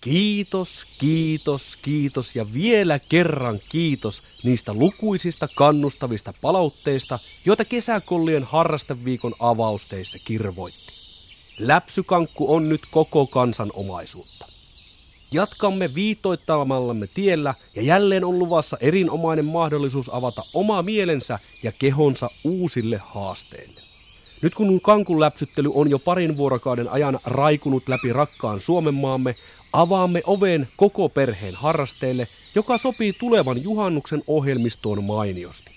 Kiitos, kiitos, kiitos ja vielä kerran kiitos niistä lukuisista kannustavista palautteista, joita Kesäkollien harrasteviikon avausteissa kirvoitti. Läpsykankku on nyt koko kansan omaisuutta. Jatkamme viitoittamallamme tiellä ja jälleen on luvassa erinomainen mahdollisuus avata oma mielensä ja kehonsa uusille haasteille. Nyt kun kankun läpsyttely on jo parin vuorokauden ajan raikunut läpi rakkaan Suomenmaamme, avaamme oven koko perheen harrasteelle, joka sopii tulevan juhannuksen ohjelmistoon mainiosti.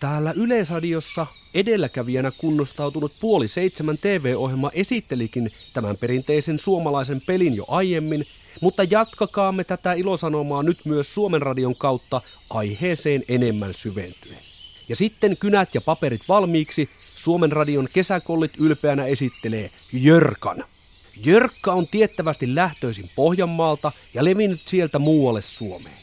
Täällä Yleisradiossa edelläkävijänä kunnostautunut 6:30 TV-ohjelma esittelikin tämän perinteisen suomalaisen pelin jo aiemmin, mutta jatkakaamme tätä ilosanomaa nyt myös Suomen Radion kautta aiheeseen enemmän syventyen. Ja sitten kynät ja paperit valmiiksi, Suomen Radion Kesäkollit ylpeänä esittelee Jörkan. Jörkka on tiettävästi lähtöisin Pohjanmaalta ja levinnyt sieltä muualle Suomeen.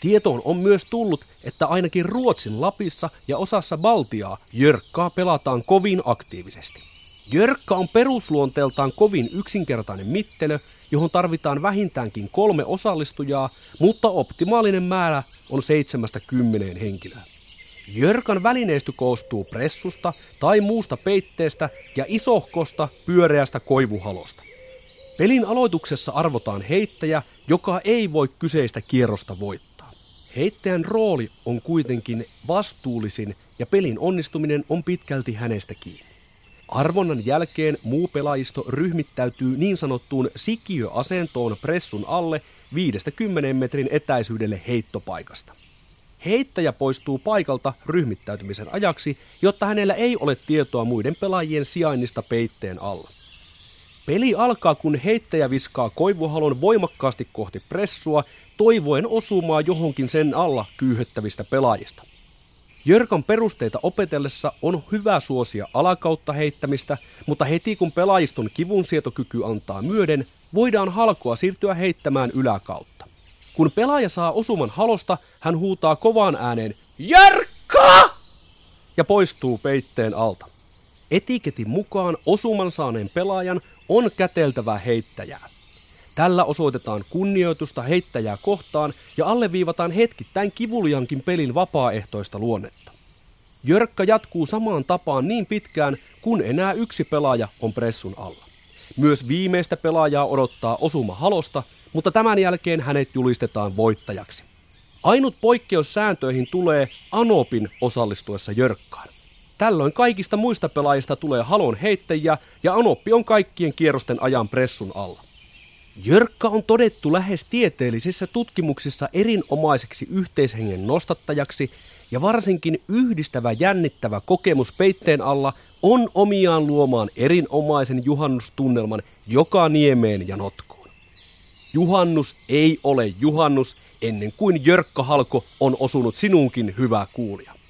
Tietoon on myös tullut, että ainakin Ruotsin Lapissa ja osassa Baltiaa Jörkkaa pelataan kovin aktiivisesti. Jörkka on perusluonteeltaan kovin yksinkertainen mittelö, johon tarvitaan vähintäänkin 3 osallistujaa, mutta optimaalinen määrä on 7-10 henkilöä. Jörkan välineistö koostuu pressusta tai muusta peitteestä ja isohkosta pyöreästä koivuhalosta. Pelin aloituksessa arvotaan heittäjä, joka ei voi kyseistä kierrosta voittaa. Heittäjän rooli on kuitenkin vastuullisin ja pelin onnistuminen on pitkälti hänestä kiinni. Arvonnan jälkeen muu pelaajisto ryhmittäytyy niin sanottuun sikiöasentoon pressun alle 5-10 metrin etäisyydelle heittopaikasta. Heittäjä poistuu paikalta ryhmittäytymisen ajaksi, jotta hänellä ei ole tietoa muiden pelaajien sijainnista peitteen alla. Peli alkaa, kun heittäjä viskaa koivuhalon voimakkaasti kohti pressua, toivoen osumaan johonkin sen alla kyyhöttävistä pelaajista. Jörkan perusteita opetellessa on hyvä suosia alakautta heittämistä, mutta heti kun pelaajiston kivunsietokyky antaa myöden, voidaan halkoa siirtyä heittämään yläkautta. Kun pelaaja saa osuman halosta, hän huutaa kovaan ääneen Jörkka! Ja poistuu peitteen alta. Etiketin mukaan osuman saaneen pelaajan on käteltävä heittäjää. Tällä osoitetaan kunnioitusta heittäjää kohtaan ja alleviivataan hetkittäin kivuliankin pelin vapaaehtoista luonnetta. Jörkka jatkuu samaan tapaan niin pitkään, kun enää yksi pelaaja on pressun alla. Myös viimeistä pelaajaa odottaa osuma halosta, mutta tämän jälkeen hänet julistetaan voittajaksi. Ainut poikkeus sääntöihin tulee anopin osallistuessa Jörkkaan. Tällöin kaikista muista pelaajista tulee halon heittäjiä ja anoppi on kaikkien kierrosten ajan pressun alla. Jörkka on todettu lähes tieteellisissä tutkimuksissa erinomaiseksi yhteishengen nostattajaksi ja varsinkin yhdistävä jännittävä kokemus peitteen alla on omiaan luomaan erinomaisen juhannustunnelman joka niemeen ja notkoon. Juhannus ei ole juhannus ennen kuin Jörkkahalko on osunut sinuunkin, hyvä kuulija.